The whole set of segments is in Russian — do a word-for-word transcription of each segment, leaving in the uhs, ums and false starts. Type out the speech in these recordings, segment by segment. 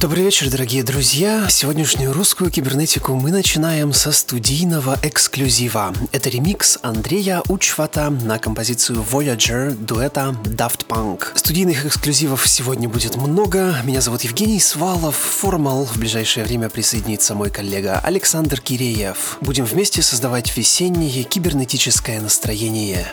Добрый вечер, дорогие друзья! Сегодняшнюю русскую кибернетику мы начинаем со студийного эксклюзива. Это ремикс Андрея Учвата на композицию Voyager дуэта Daft Punk. Студийных эксклюзивов сегодня будет много. Меня зовут Евгений Свалов, Формал. В ближайшее время присоединится мой коллега Александр Киреев. Будем вместе создавать весеннее кибернетическое настроение.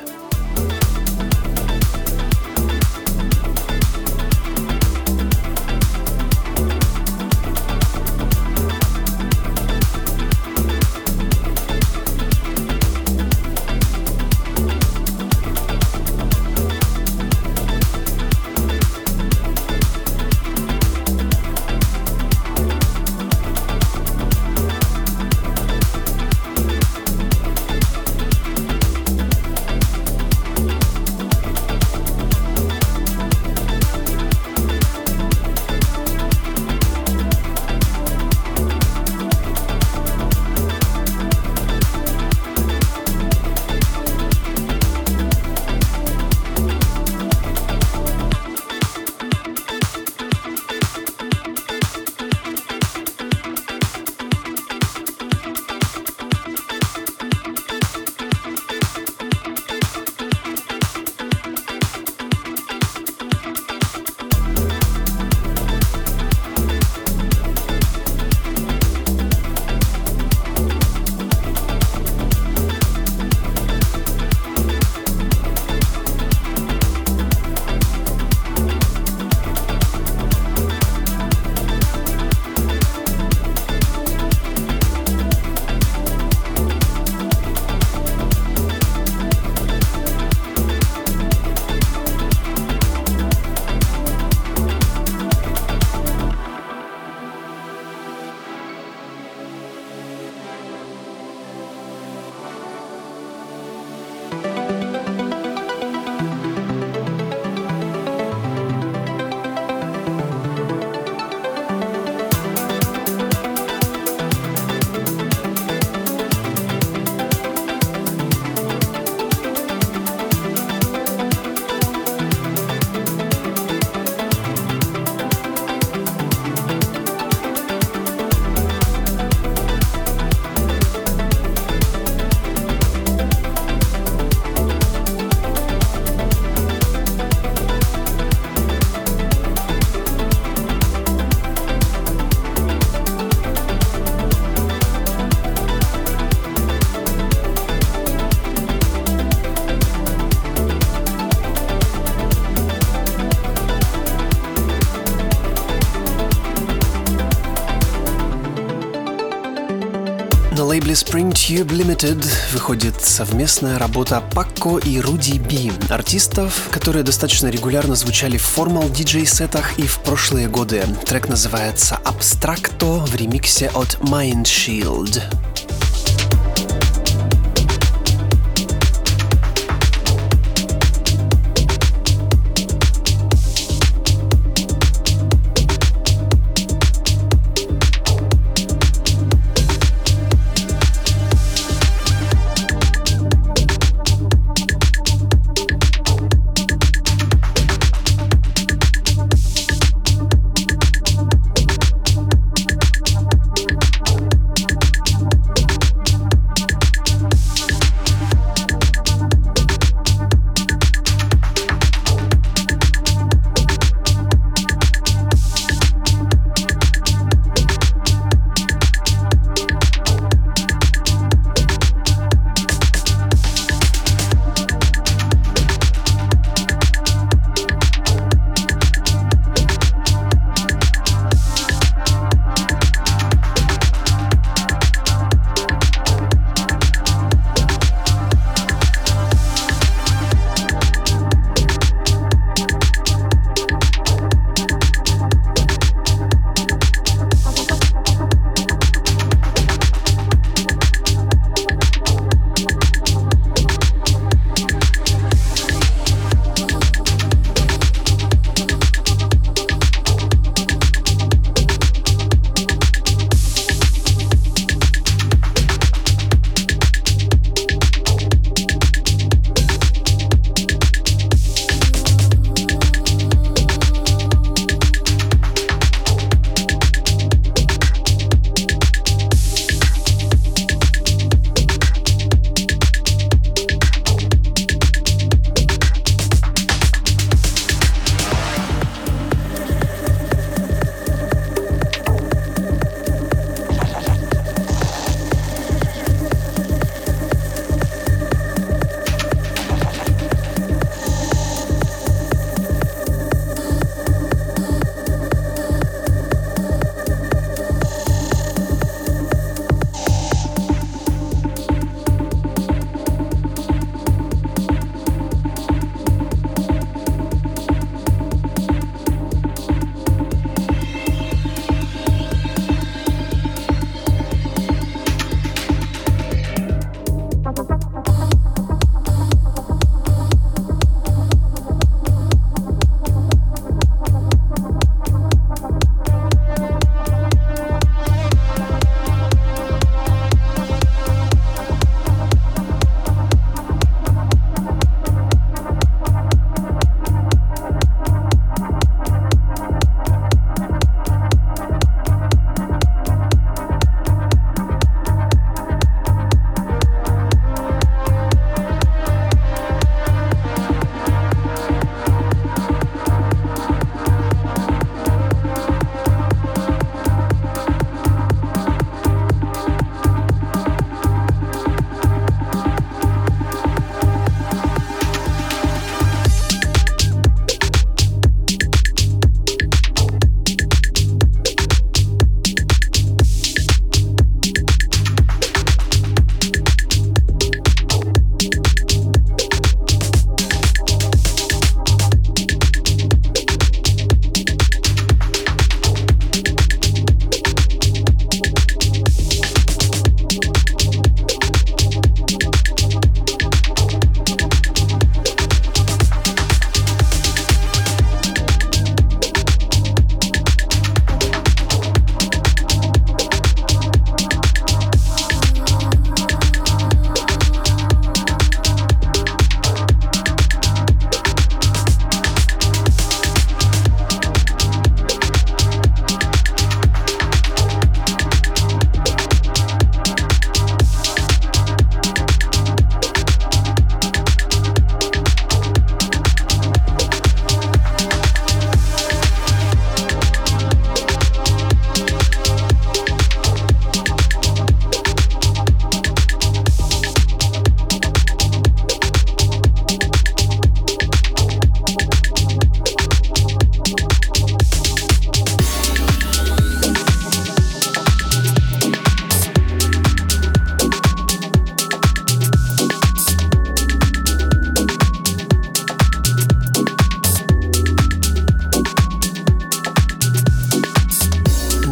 Spring Tube Limited выходит совместная работа Pakko и Rudy B, артистов, которые достаточно регулярно звучали в формал диджей-сетах и в прошлые годы. Трек называется Abstracto в ремиксе от Mindshield.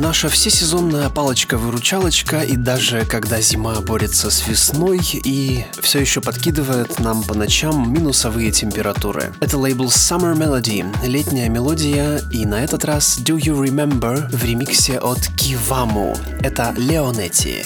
наша всесезонная палочка-выручалочка, и даже когда зима борется с весной и все еще подкидывает нам по ночам минусовые температуры. Это лейбл Summer Melody, летняя мелодия, и на этот раз Do You Remember в ремиксе от Kiwamu. Это Леонетти.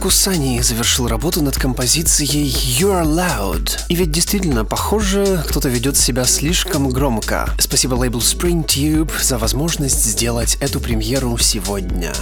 Кусани завершил работу над композицией You're Loud. И ведь действительно, похоже, кто-то ведет себя слишком громко. Спасибо лейблу Spring Tube за возможность сделать эту премьеру сегодня.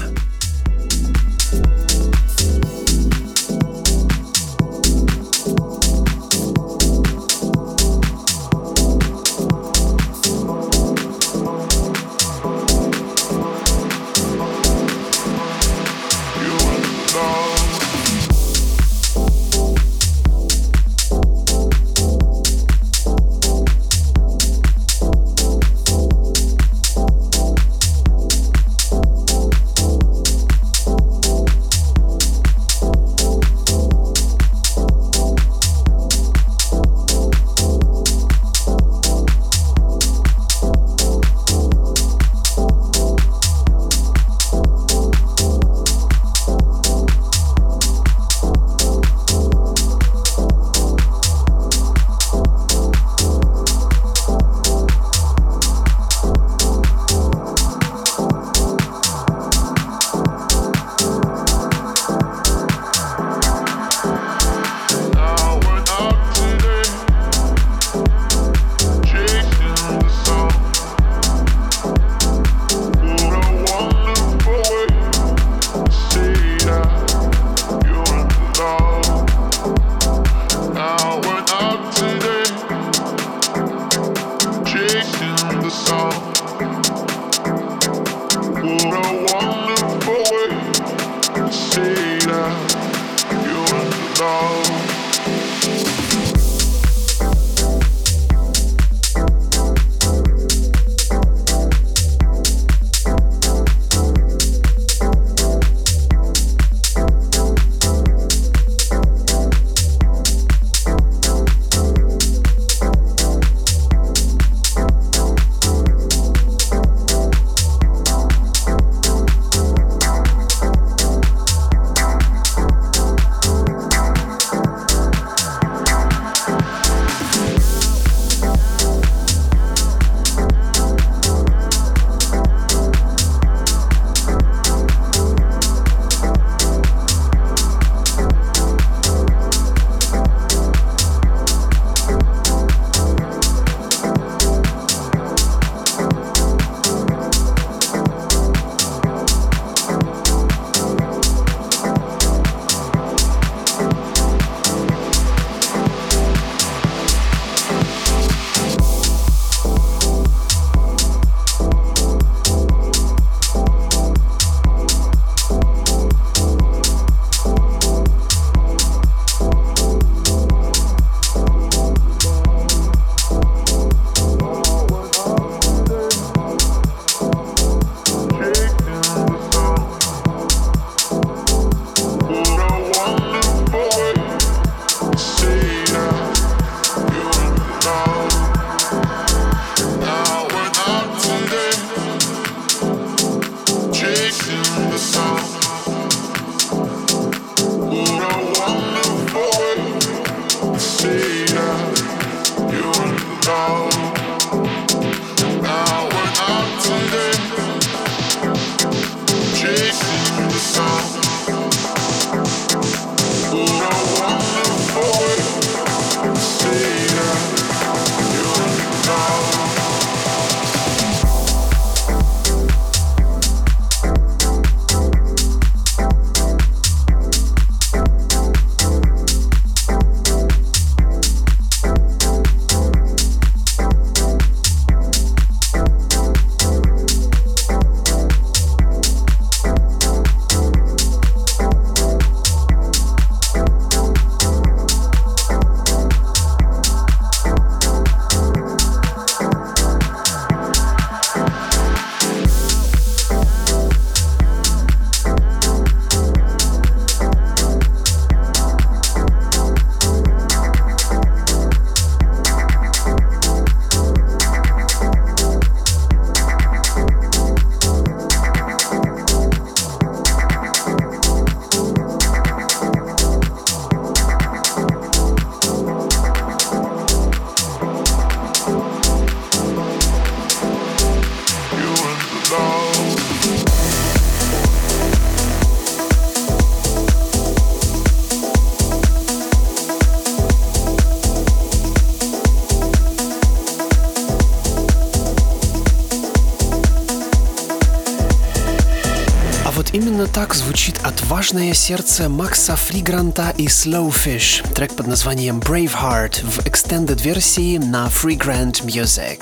Так звучит отважное сердце Макса Фригранта и Slowfish, трек под названием Braveheart в экстендед-версии на Freegrant Music.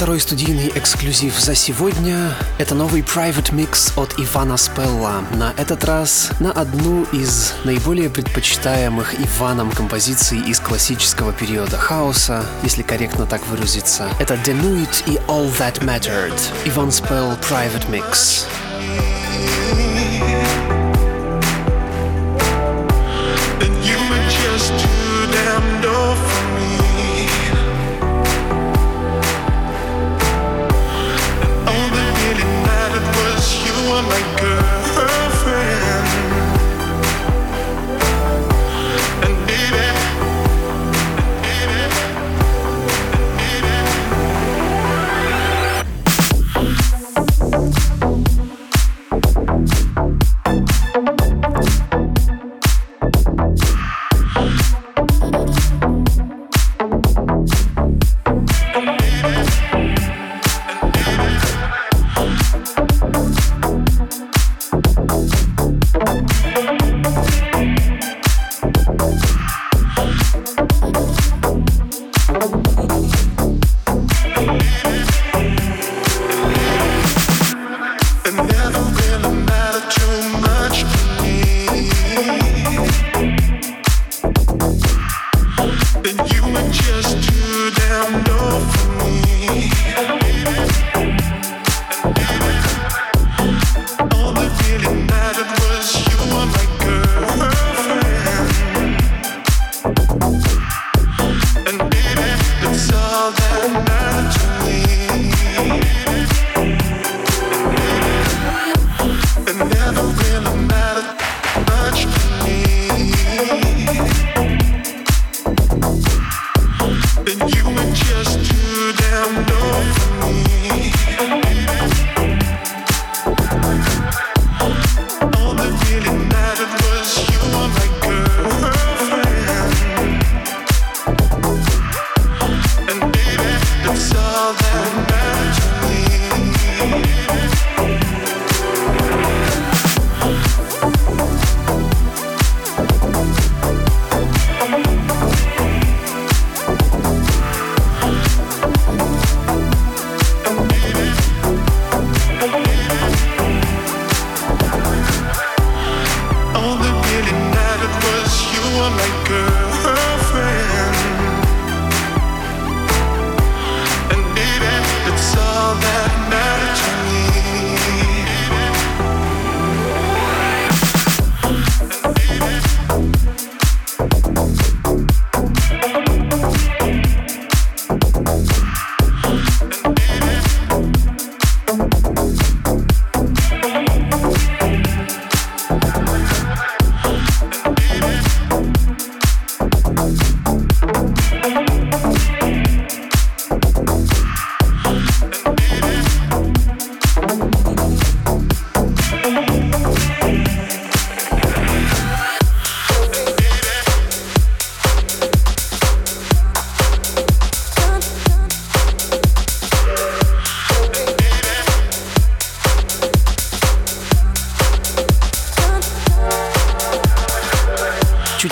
Второй студийный эксклюзив за сегодня — это новый Private Mix от Ивана Спелла, на этот раз на одну из наиболее предпочитаемых Иваном композиций из классического периода хаоса, если корректно так выразиться. Это Denuit и All That Mattered. Иван Спелл, Private Mix.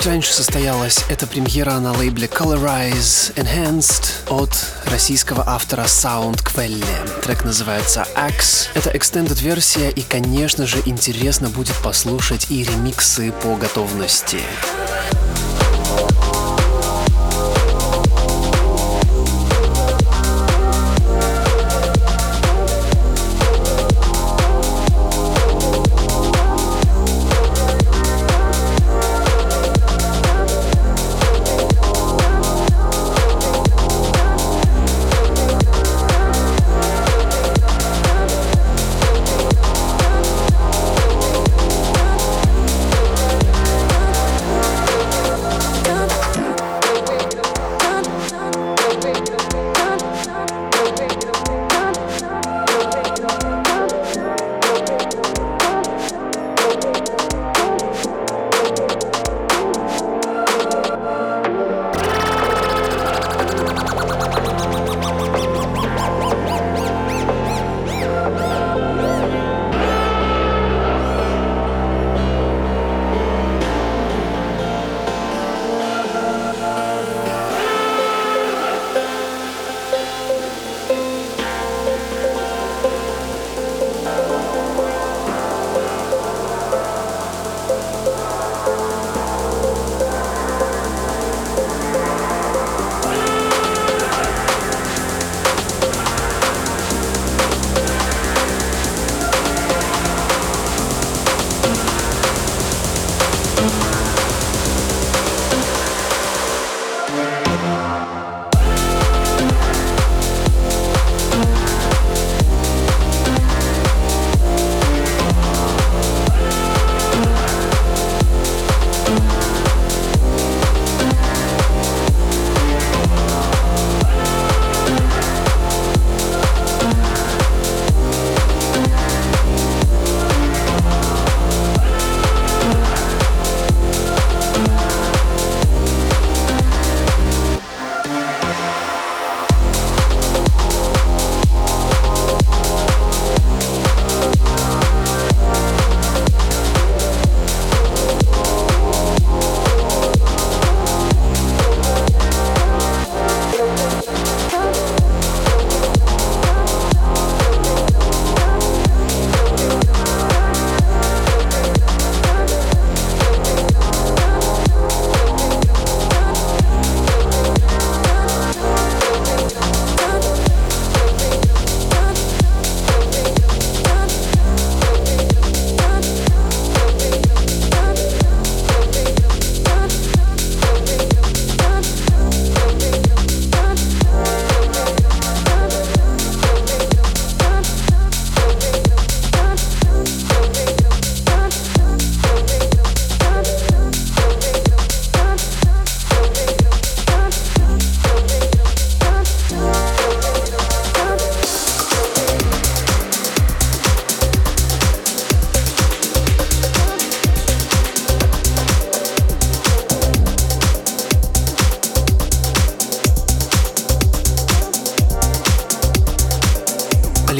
Раньше состоялась эта премьера на лейбле Colorize Enhanced от российского автора Sound Quelle. Трек называется Axe. Это extended версия, и, конечно же, интересно будет послушать и ремиксы по готовности.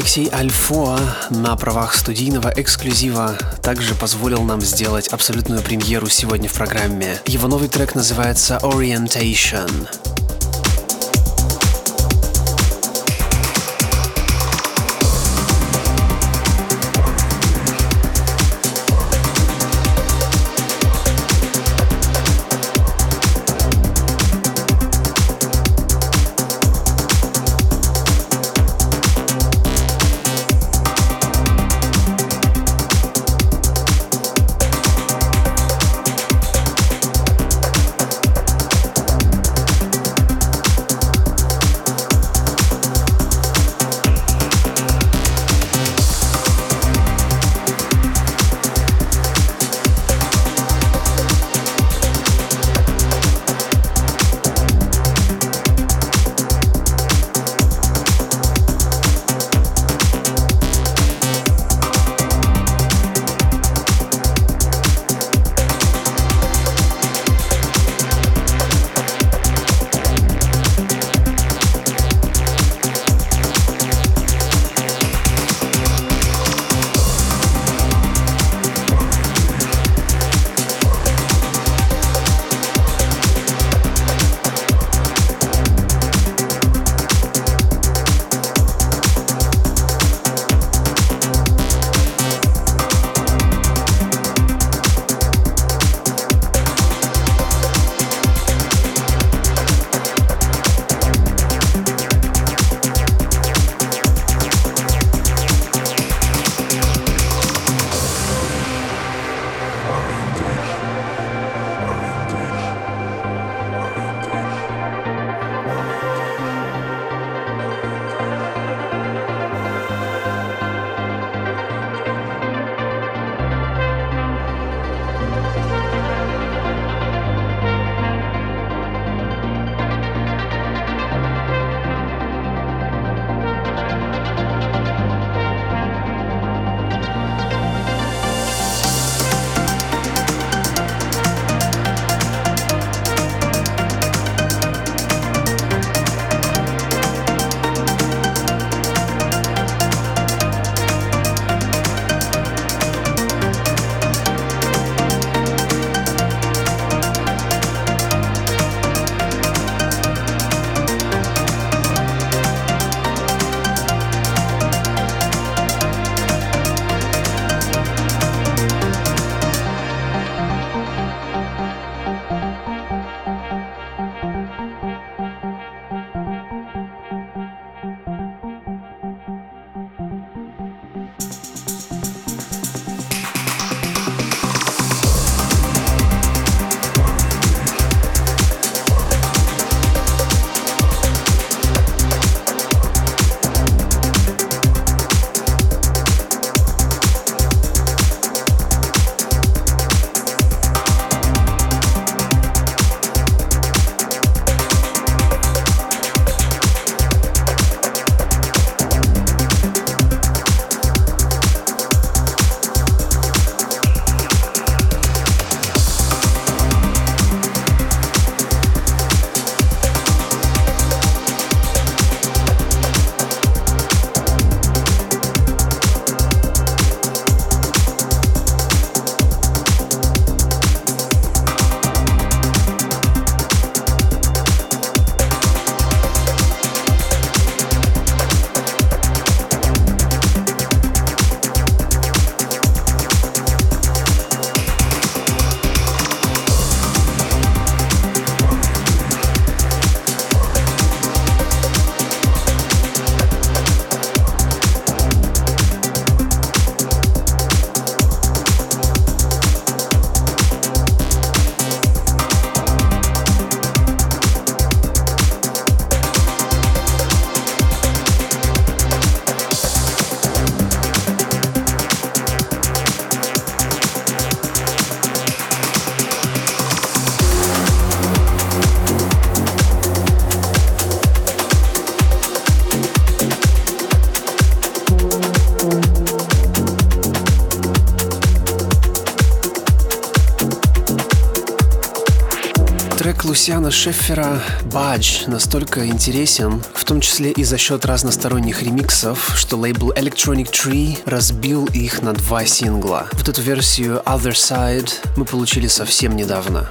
Алексей Альфоа на правах студийного эксклюзива также позволил нам сделать абсолютную премьеру сегодня в программе. Его новый трек называется «Orientation». трек Лусиана Шеффера «Badge» настолько интересен, в том числе и за счет разносторонних ремиксов, что лейбл Electronic Tree разбил их на два сингла. Вот эту версию «Other Side» мы получили совсем недавно.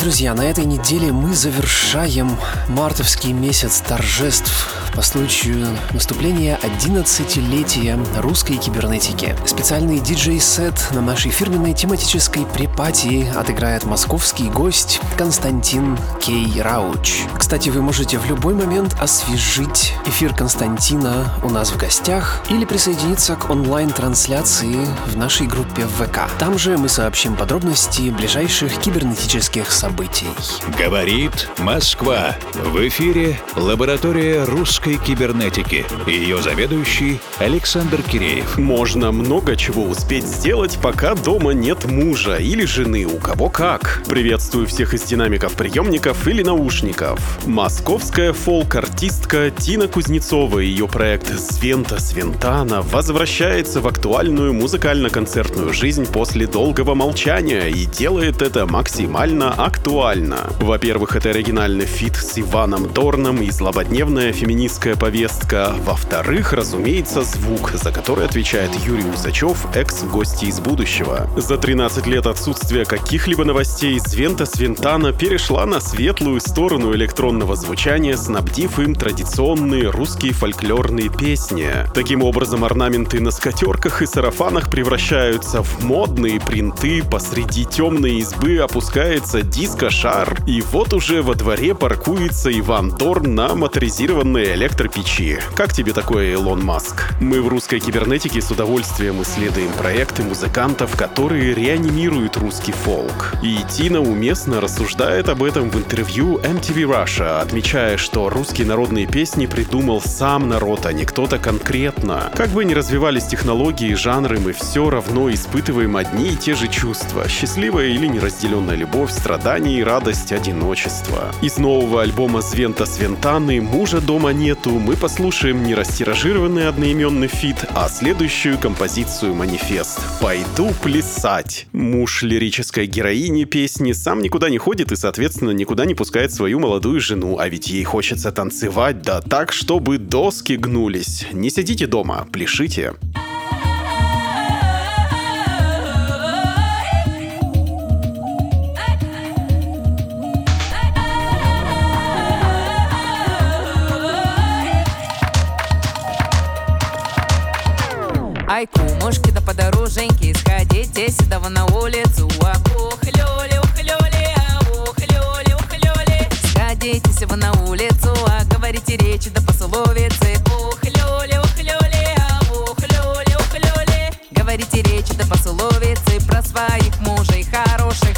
Друзья, на этой неделе мы завершаем мартовский месяц торжеств по случаю наступления одиннадцатилетия русской кибернетики. Специальный диджей-сет на нашей фирменной тематической препатии отыграет московский гость Константин Кей Рауч. Кстати, вы можете в любой момент освежить эфир Константина у нас в гостях или присоединиться к онлайн-трансляции в нашей группе в ВК. Там же мы сообщим подробности ближайших кибернетических событий. Говорит Москва. В эфире лаборатория «Русская кибернетики». Ее заведующий Александр Киреев. Можно много чего успеть сделать, пока дома нет мужа или жены, у кого как. Приветствую всех из динамиков приемников или наушников. Московская фолк-артистка Тина Кузнецова и ее проект «Свента Свентана» возвращается в актуальную музыкально-концертную жизнь после долгого молчания и делает это максимально актуально. Во-первых, это оригинальный фит с Иваном Дорном и злободневная феминистка феминистская повестка. Во-вторых, разумеется, звук, за который отвечает Юрий Усачев, экс-гости из будущего. За тринадцать лет отсутствия каких-либо новостей Свента Свентана перешла на светлую сторону электронного звучания, снабдив им традиционные русские фольклорные песни. Таким образом, орнаменты на скатерках и сарафанах превращаются в модные принты, посреди темной избы опускается диско-шар, и вот уже во дворе паркуется Иван Дорн на моторизированной электропечи. Как тебе такое, Илон Маск? Мы в «Русской кибернетике» с удовольствием исследуем проекты музыкантов, которые реанимируют русский фолк. И Тина уместно рассуждает об этом в интервью эм ти ви Russia, отмечая, что русские народные песни придумал сам народ, а не кто-то конкретно. Как бы ни развивались технологии, жанры, мы все равно испытываем одни и те же чувства: счастливая или неразделенная любовь, страдания и радость, одиночество. Из нового альбома Свента Свентаны «Мужа дома нету» мы послушаем не растиражированный одноименный фит, а следующую композицию «Манифест» — «Пойду плясать». Муж лирической героини песни сам никуда не ходит и, соответственно, никуда не пускает свою молодую жену, а ведь ей хочется танцевать, да так, чтобы доски гнулись. Не сидите дома, пляшите. Айку, мушки-то подороженьки, сходите седого на улицу. Ох, лёли, ох, лёли, ох, лёли, ох, лёли. Сходите седого на улицу, а говорите речи до пословицы. Ох, лёли, ох, лёли, ох, лёли, ох, лёли. Говорите речи до пословицы про своих мужей хороших.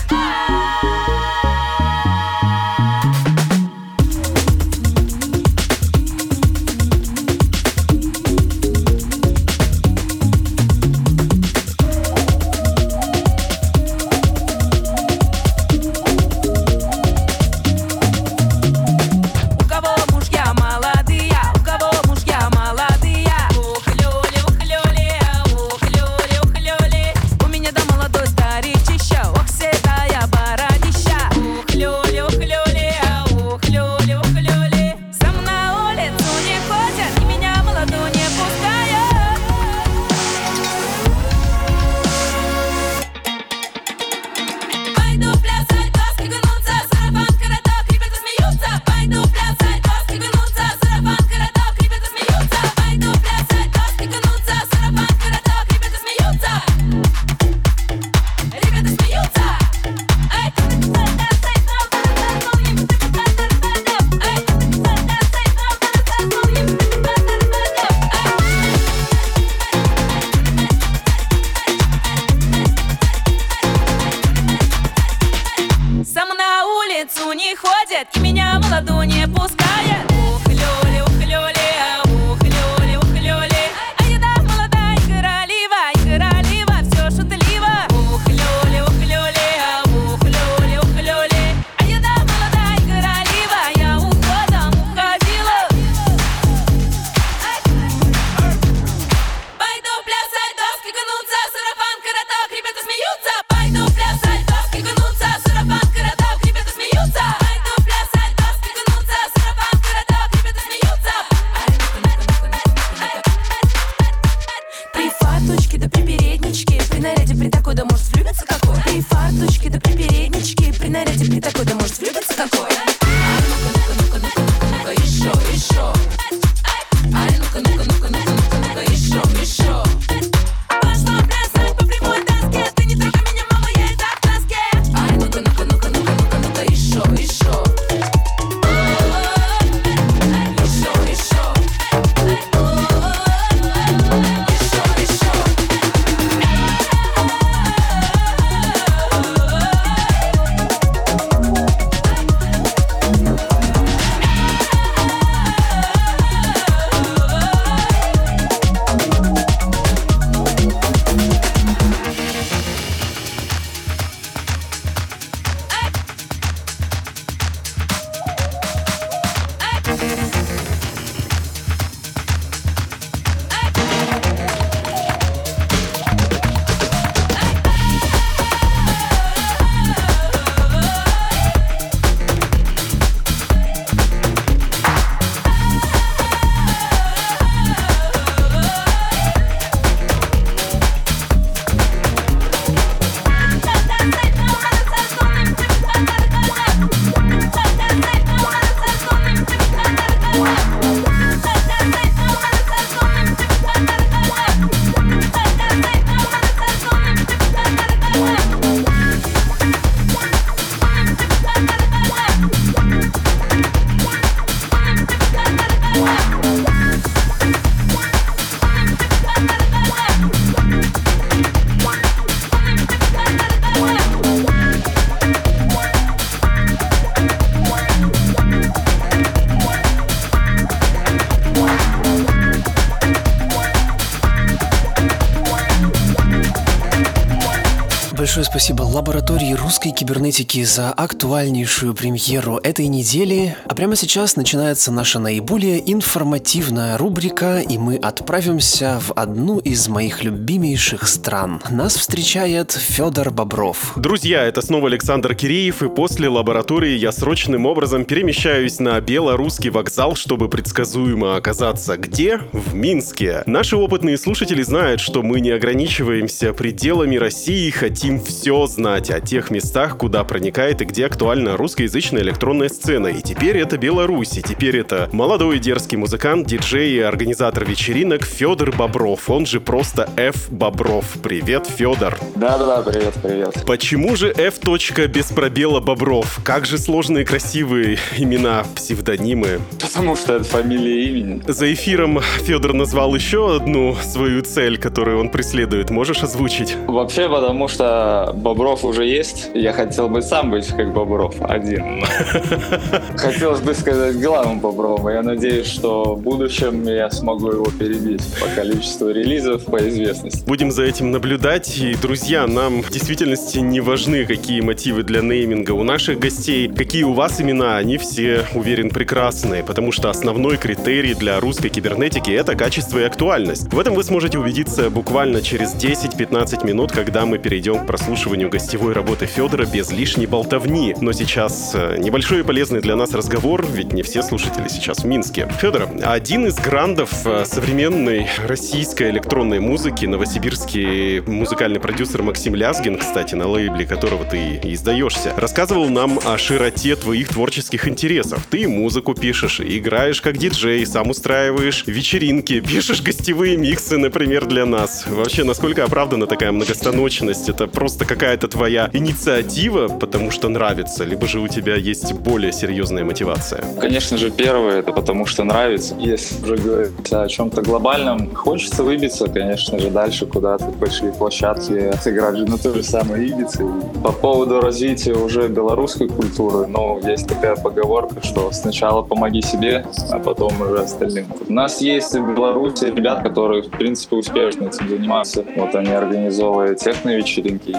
Старик чища, ох, седая Большое спасибо лаборатории русской кибернетики за актуальнейшую премьеру этой недели. А прямо сейчас начинается наша наиболее информативная рубрика, и мы отправимся в одну из моих любимейших стран. Нас встречает Федор Бобров. Друзья, это снова Александр Киреев, и после лаборатории я срочным образом перемещаюсь на белорусский вокзал, чтобы предсказуемо оказаться где? В Минске. Наши опытные слушатели знают, что мы не ограничиваемся пределами России, хотим все знать о тех местах, куда проникает и где актуальна русскоязычная электронная сцена. И теперь это Беларусь, и теперь это молодой дерзкий музыкант, диджей и организатор вечеринок Федор Бобров, он же просто Ф. Бобров. Привет, Федор. Да-да-да, привет, привет. Почему же Ф. без пробела Бобров? Как же сложные красивые имена, псевдонимы. Потому что это фамилия и имя. За эфиром Федор назвал еще одну свою цель, которую он преследует. Можешь озвучить? Вообще, потому что Бобров уже есть. Я хотел бы сам быть как Бобров, один. Хотелось бы сказать главным Бобровым. Я надеюсь, что в будущем я смогу его перебить по количеству релизов, по известности. Будем за этим наблюдать. И, друзья, нам в действительности не важны какие мотивы для нейминга у наших гостей. Какие у вас имена, они все, уверен, прекрасные. Потому что основной критерий для русской кибернетики — это качество и актуальность. В этом вы сможете убедиться буквально через десять-пятнадцать минут, когда мы перейдем к прослушиванию гостевой работы Федора без лишней болтовни. Но сейчас небольшой и полезный для нас разговор, ведь не все слушатели сейчас в Минске. Федор, один из грандов современной российской электронной музыки, новосибирский музыкальный продюсер Максим Лязгин, кстати, на лейбле которого ты издаешься, рассказывал нам о широте твоих творческих интересов. Ты музыку пишешь, играешь как диджей, сам устраиваешь вечеринки, пишешь гостевые миксы, например, для нас. Вообще, насколько оправдана такая многостаночность? Это просто какая-то твоя инициатива, потому что нравится, либо же у тебя есть более серьезная мотивация? Конечно же, первое — это потому что нравится. Если уже говорить о чем-то глобальном, хочется выбиться, конечно же, дальше куда-то, большие площадки, сыграть на той же самой Ибице. По поводу развития уже белорусской культуры, ну, есть такая поговорка, что сначала помоги себе, а потом уже остальным. У нас есть в Беларуси ребят, которые, в принципе, успешно этим занимаются. Вот они организовывают техно-вечеринки, и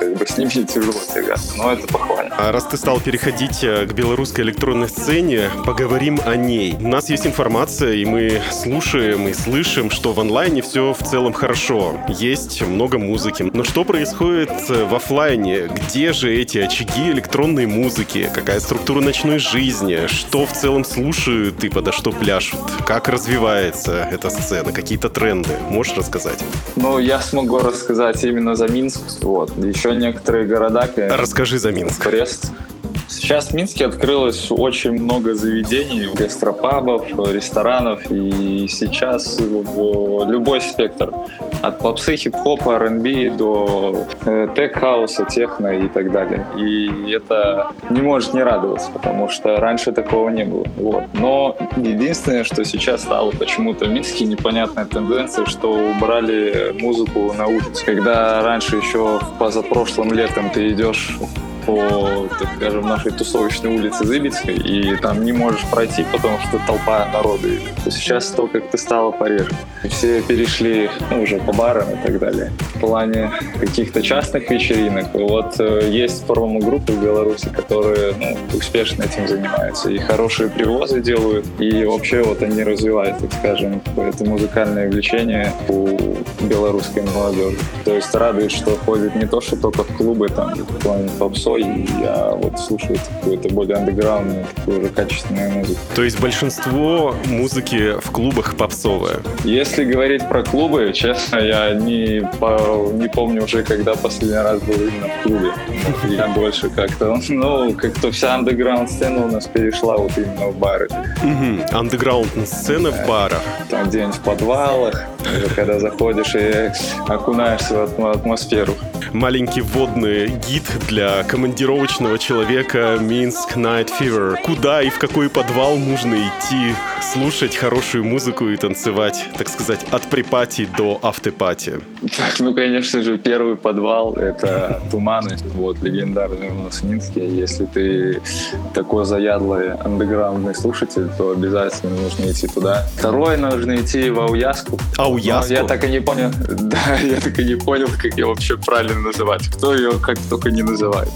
как бы с ними тяжело тягаться, но это похвально. А раз ты стал переходить к белорусской электронной сцене, поговорим о ней. У нас есть информация, и мы слушаем и слышим, что в онлайне все в целом хорошо. Есть много музыки. Но что происходит в офлайне? Где же эти очаги электронной музыки? Какая структура ночной жизни? Что в целом слушают и подо что пляшут? Как развивается эта сцена? Какие-то тренды? Можешь рассказать? Ну, я смогу рассказать именно за Минск. Вот. Еще некоторые города. Расскажи за Минск. Брест. Сейчас в Минске открылось очень много заведений, гастропабов, ресторанов, и сейчас в любой спектр. От попсы, хип-хопа, ар энд би до тек-хауса, техно и так далее. И это не может не радоваться, потому что раньше такого не было. Вот. Но единственное, что сейчас стало почему-то в Минске, непонятная тенденция, что убрали музыку на улице. Когда раньше еще позапрошлым летом ты идешь по, так скажем, нашей тусовочной улице Зыбицкой, и там не можешь пройти, потому что толпа народа. То сейчас то как-то стало пореже. Все перешли, ну, уже по барам и так далее. В плане каких-то частных вечеринок. Вот есть промо-группы в Беларуси, которые, ну, успешно этим занимаются. И хорошие привозы делают. И вообще вот они развивают, так скажем, это музыкальное влечение у белорусской молодежи. То есть радует, что ходит не то, что только в клубы, там, в плане попсо, и я вот слушаю какую-то более андеграундную, такую же качественную музыку. То есть большинство музыки в клубах попсовая? Если говорить про клубы, честно, я не, по, не помню уже, когда последний раз был именно в клубе. Я больше как-то, ну, как-то вся андеграунд-сцена у нас перешла вот именно в бары. Андеграунд-сцена в барах? Там где-нибудь в подвалах, когда заходишь и окунаешься в атмосферу. Маленький водный гид для коммуникации командировочного человека Minsk Night Fever. Куда и в какой подвал нужно идти, слушать хорошую музыку и танцевать, так сказать, от припати до автопати? Так, ну, конечно же, первый подвал — это «Туманы», вот, легендарный у нас в Минске. Если ты такой заядлый андеграундный слушатель, то обязательно нужно идти туда. Второе, нужно идти в Ауяску. Ауяску? Я так и не понял, да, я так и не понял, как ее вообще правильно называть. Кто ее как только не называет.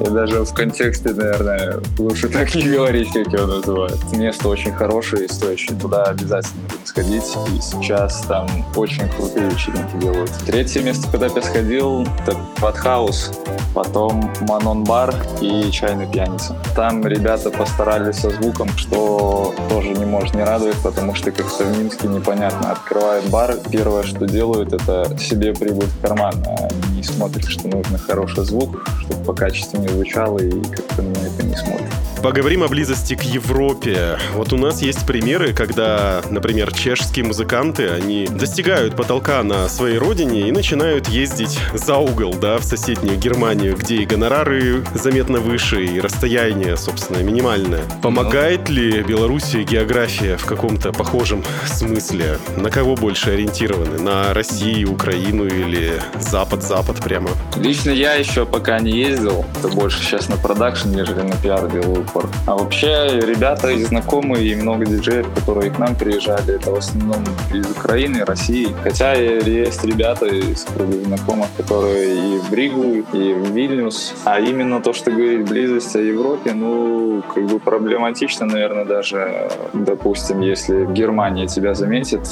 И даже в контексте, наверное, лучше так не говорить, как его называют. Место очень хорошее и стоящее. Туда обязательно нужно сходить. И сейчас там очень крутые вечеринки делают. Третье место, куда я сходил, это Ватхаус, потом Манон Бар и Чайный пьяница. Там ребята постарались со звуком, что тоже не может не радовать, потому что как-то в Минске непонятно. Открывают бар, первое, что делают, это себе прибыль в карман. Они не смотрят, что нужно хороший звук, чтобы по качеству не звучало, и как-то на это не смотрят. Поговорим о близости к Европе. Вот у нас есть примеры, когда, например, чешские музыканты, они достигают потолка на своей родине и начинают ездить за угол, да, в соседнюю Германию, где и гонорары заметно выше, и расстояние, собственно, минимальное. Помогает ли Белоруссии география в каком-то похожем смысле? На кого больше ориентированы? На Россию, Украину или Запад-Запад прямо? Лично я еще пока не ездил. Это больше сейчас на продакшн, нежели на пиар делаю. А вообще ребята и знакомые, и много диджеев, которые к нам приезжали, это в основном из Украины, России. Хотя есть ребята из круга знакомых, которые и в Ригу, и в Вильнюс. А именно то, что говорит близость о Европе, ну, как бы проблематично, наверное, даже, допустим, если Германия тебя заметит,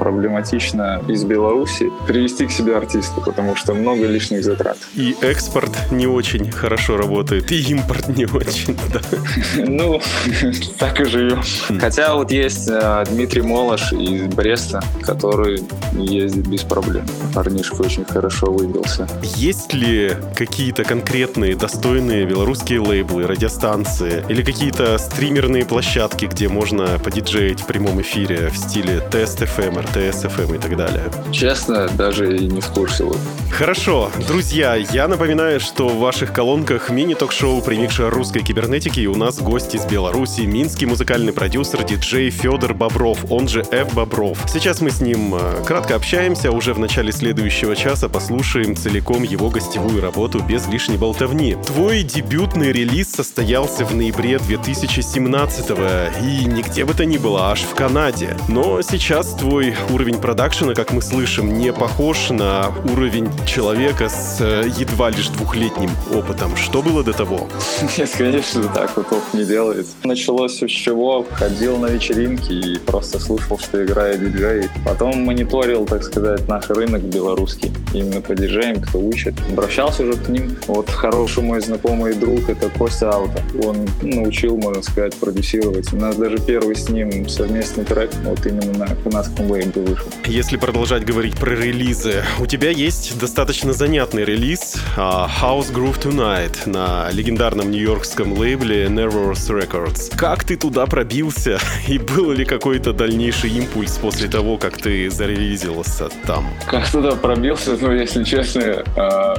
проблематично из Беларуси привести к себе артиста, потому что много лишних затрат. И экспорт не очень хорошо работает, и импорт не очень, да. Ну, так и живем. Хотя вот есть э, Дмитрий Молош из Бреста, который ездит без проблем. Парнишка очень хорошо выбился. Есть ли какие-то конкретные достойные белорусские лейблы, радиостанции или какие-то стримерные площадки, где можно подиджеить в прямом эфире в стиле Т С Т Ф М, Р Т С Ф М и так далее? Честно, даже и не в курсе. Вот. Хорошо. Друзья, я напоминаю, что в ваших колонках мини-ток-шоу «Примикша русской кибернетики», и у нас гость из Беларуси, минский музыкальный продюсер, диджей Федор Бобров, он же Ф. Бобров. Сейчас мы с ним кратко общаемся, уже в начале следующего часа послушаем целиком его гостевую работу без лишней болтовни. Твой дебютный релиз состоялся в ноябре две тысячи семнадцатого, и нигде бы то ни было, аж в Канаде. Но сейчас твой уровень продакшена, как мы слышим, не похож на уровень человека с едва лишь двухлетним опытом. Что было до того? Нет, конечно, да. Так вот не делает. Началось с чего? Ходил на вечеринки и просто слушал, что играет диджей. Потом мониторил, так сказать, наш рынок белорусский. Именно по диджеям, кто учит. Обращался уже к ним. Вот хороший мой знакомый друг, это Костя Ауто. Он научил, можно сказать, продюсировать. У нас даже первый с ним совместный трек вот именно на канадском лейбле вышел. Если продолжать говорить про релизы, у тебя есть достаточно занятный релиз House Groove Tonight на легендарном нью-йоркском лейбле Nervous Records. Как ты туда пробился? И был ли какой-то дальнейший импульс после того, как ты зарелизился там? Как туда пробился? Ну, если честно,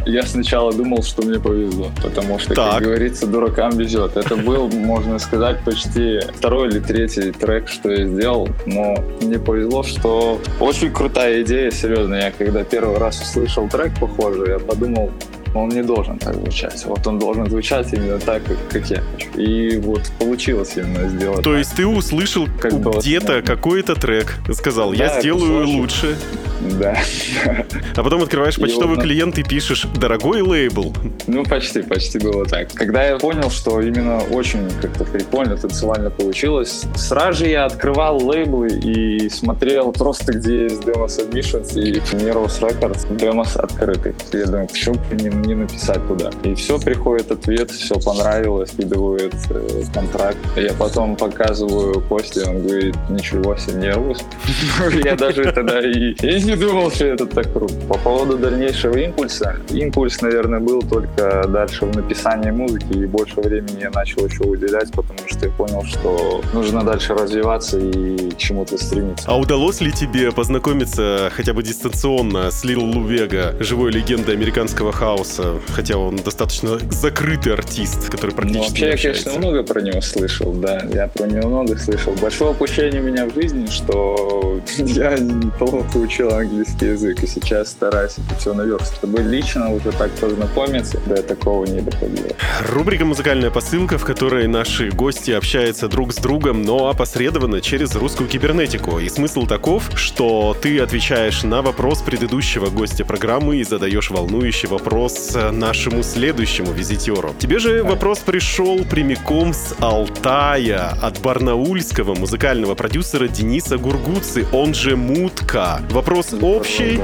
я сначала думал, что мне повезло, потому что, так. как говорится, дуракам везет. Это был, можно сказать, почти второй или третий трек, что я сделал, но мне повезло, что очень крутая идея, серьезно. Я когда первый раз услышал трек похожий, я подумал, он не должен так звучать. Вот он должен звучать именно так, как я хочу. И вот получилось именно сделать. То так. есть ты услышал как где-то вот, да. какой-то трек, сказал, я да, сделаю лучше. Да. А потом открываешь и почтовый вот, клиент и пишешь «Дорогой лейбл». Ну, почти, почти было так. Когда я понял, что именно очень как-то прикольно, танцевально получилось, сразу же я открывал лейблы и смотрел просто, где есть Demos Admissions и Nervous Records, Demos открытый. Я думаю, почему не, не написать туда? И все, приходит ответ, все понравилось, скидывает э, контракт. Я потом показываю Косте, он говорит, ничего себе, Nervous. Я даже тогда и... не думал, что это так круто. По поводу дальнейшего импульса. Импульс, наверное, был только дальше в написании музыки, и больше времени я начал еще уделять, потому что я понял, что нужно дальше развиваться и к чему-то стремиться. А удалось ли тебе познакомиться хотя бы дистанционно с Лил Лувега, живой легендой американского хаоса, хотя он достаточно закрытый артист, который практически... Ну, вообще, я, конечно, много про него слышал, да, я про него много слышал. Большое упущение у меня в жизни, что я плохо учил английский язык, и сейчас стараюсь это все наверстать. Чтобы лично уже так познакомиться, до такого не доходило. Рубрика «Музыкальная посылка», в которой наши гости общаются друг с другом, но опосредованно через русскую кибернетику. И смысл таков, что ты отвечаешь на вопрос предыдущего гостя программы и задаешь волнующий вопрос нашему следующему визитеру. Тебе же вопрос пришел прямиком с Алтая от барнаульского музыкального продюсера Дениса Гургуцы, он же Мутка. Вопрос общий,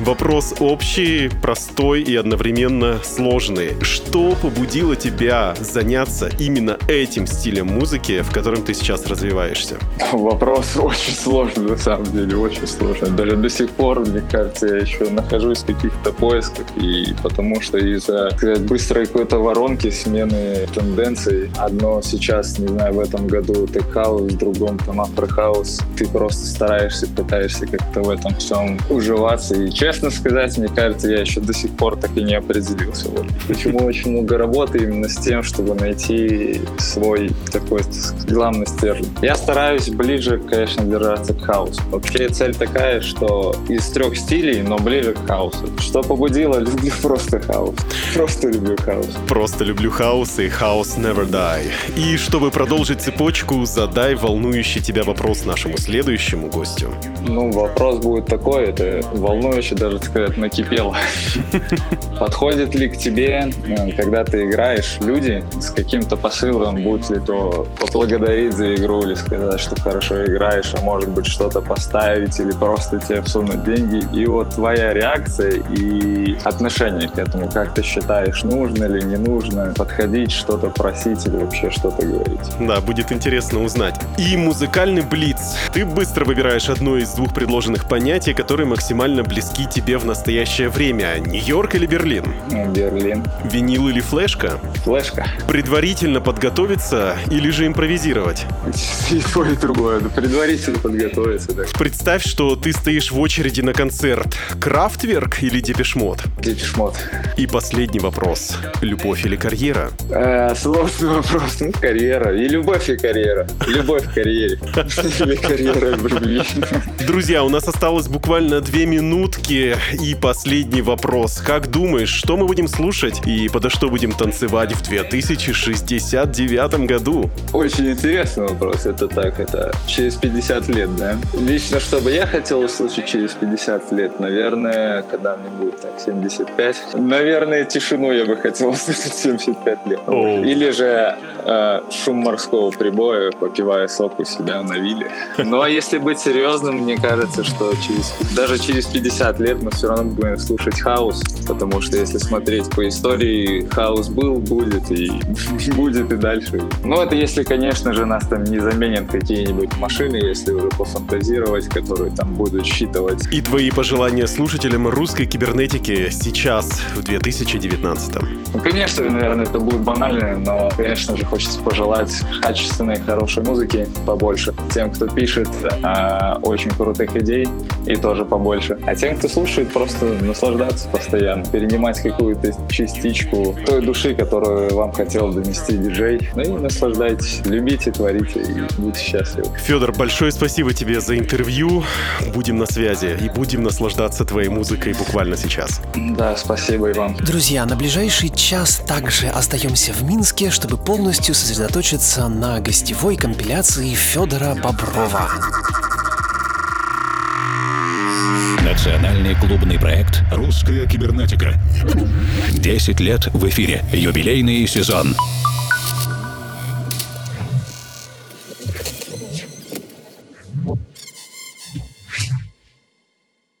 вопрос общий, простой и одновременно сложный. Что побудило тебя заняться именно этим стилем музыки, в котором ты сейчас развиваешься? Вопрос очень сложный, на самом деле, очень сложный. Даже до сих пор, мне кажется, я еще нахожусь в каких-то поисках, и потому что из-за быстрой какой-то воронки, смены тенденций, одно сейчас, не знаю, в этом году ты хаус, в другом там афрохаус, ты просто стараешься, пытаешься как-то в этом всем уживаться, и, честно сказать, мне кажется, я еще до сих пор так и не определился. Вот. Почему очень много работы именно с тем, чтобы найти свой такой главный стержень. Я стараюсь ближе, конечно, держаться к хаосу. Вообще цель такая, что из трех стилей, но ближе к хаосу. Что побудило? Люблю просто хаос. Просто люблю хаос. Просто люблю хаос и хаос never die. И чтобы продолжить цепочку, задай волнующий тебя вопрос нашему следующему гостю. Ну, вопрос будет такой, это волнующий, даже, так сказать, накипело. Подходит ли к тебе, когда ты играешь, люди с каким-то посылом, будь ли то поблагодарить за игру или сказать, что хорошо играешь, а может быть что-то поставить или просто тебе всунуть деньги, и вот твоя реакция и отношение к этому, как ты считаешь, нужно или не нужно подходить, что-то просить или вообще что-то говорить. Да, будет интересно узнать. И музыкальный блиц. Ты быстро выбираешь одно из двух предложенных понятий, которые максимально близки тебе в настоящее время. Нью-Йорк или Берлин? Берлин. Винил или флешка? Флешка. Предварительно подготовиться или же импровизировать? И то, и другое. Предварительно подготовиться, да. Представь, что ты стоишь в очереди на концерт. Крафтверк или Депешмот? Депешмот. И последний вопрос. Любовь или карьера? Э, сложный вопрос. Ну, карьера. И любовь, и карьера. Любовь в карьере. Или карьера в любви. Друзья, у нас осталось буквально две минутки. И последний вопрос. Как думаешь, что мы будем слушать и подо что будем танцевать в две тысячи шестьдесят девятом году? Очень интересный вопрос. Это так, это через пятьдесят лет, да? Лично, что бы я хотел услышать через пятьдесят лет, наверное, когда мне будет так семьдесят пять. Наверное, тишину я бы хотел услышать семьдесят пять лет. Oh. Или же э, шум морского прибоя, попивая сок у себя на вилле. Но если быть серьезным, мне кажется, что через, даже через пятьдесят лет мы все равно будем слушать хаус, потому что если смотреть по истории, хаус был, будет и будет и дальше. Но это если, конечно же, нас там не заменят какие-нибудь машины, если уже пофантазировать, которые там будут считывать. И твои пожелания слушателям русской кибернетики сейчас, в две тысячи девятнадцатом? Ну, конечно, наверное, это будет банально, но, конечно же, хочется пожелать качественной, хорошей музыки побольше. Тем, кто пишет, э, очень крутых идей и тоже побольше. А тем, кто слушает, просто наслаждаться постоянно, перенимать какую-то частичку той души, которую вам хотел донести диджей. Ну и наслаждайтесь, любите, творите и будьте счастливы. Федор, большое спасибо тебе за интервью. Будем на связи и будем наслаждаться твоей музыкой буквально сейчас. Да, спасибо и вам. Друзья, на ближайший час также остаемся в Минске, чтобы полностью сосредоточиться на гостевой компиляции Федора Боброва. Национальный клубный проект «Русская кибернетика». десять лет в эфире. Юбилейный сезон.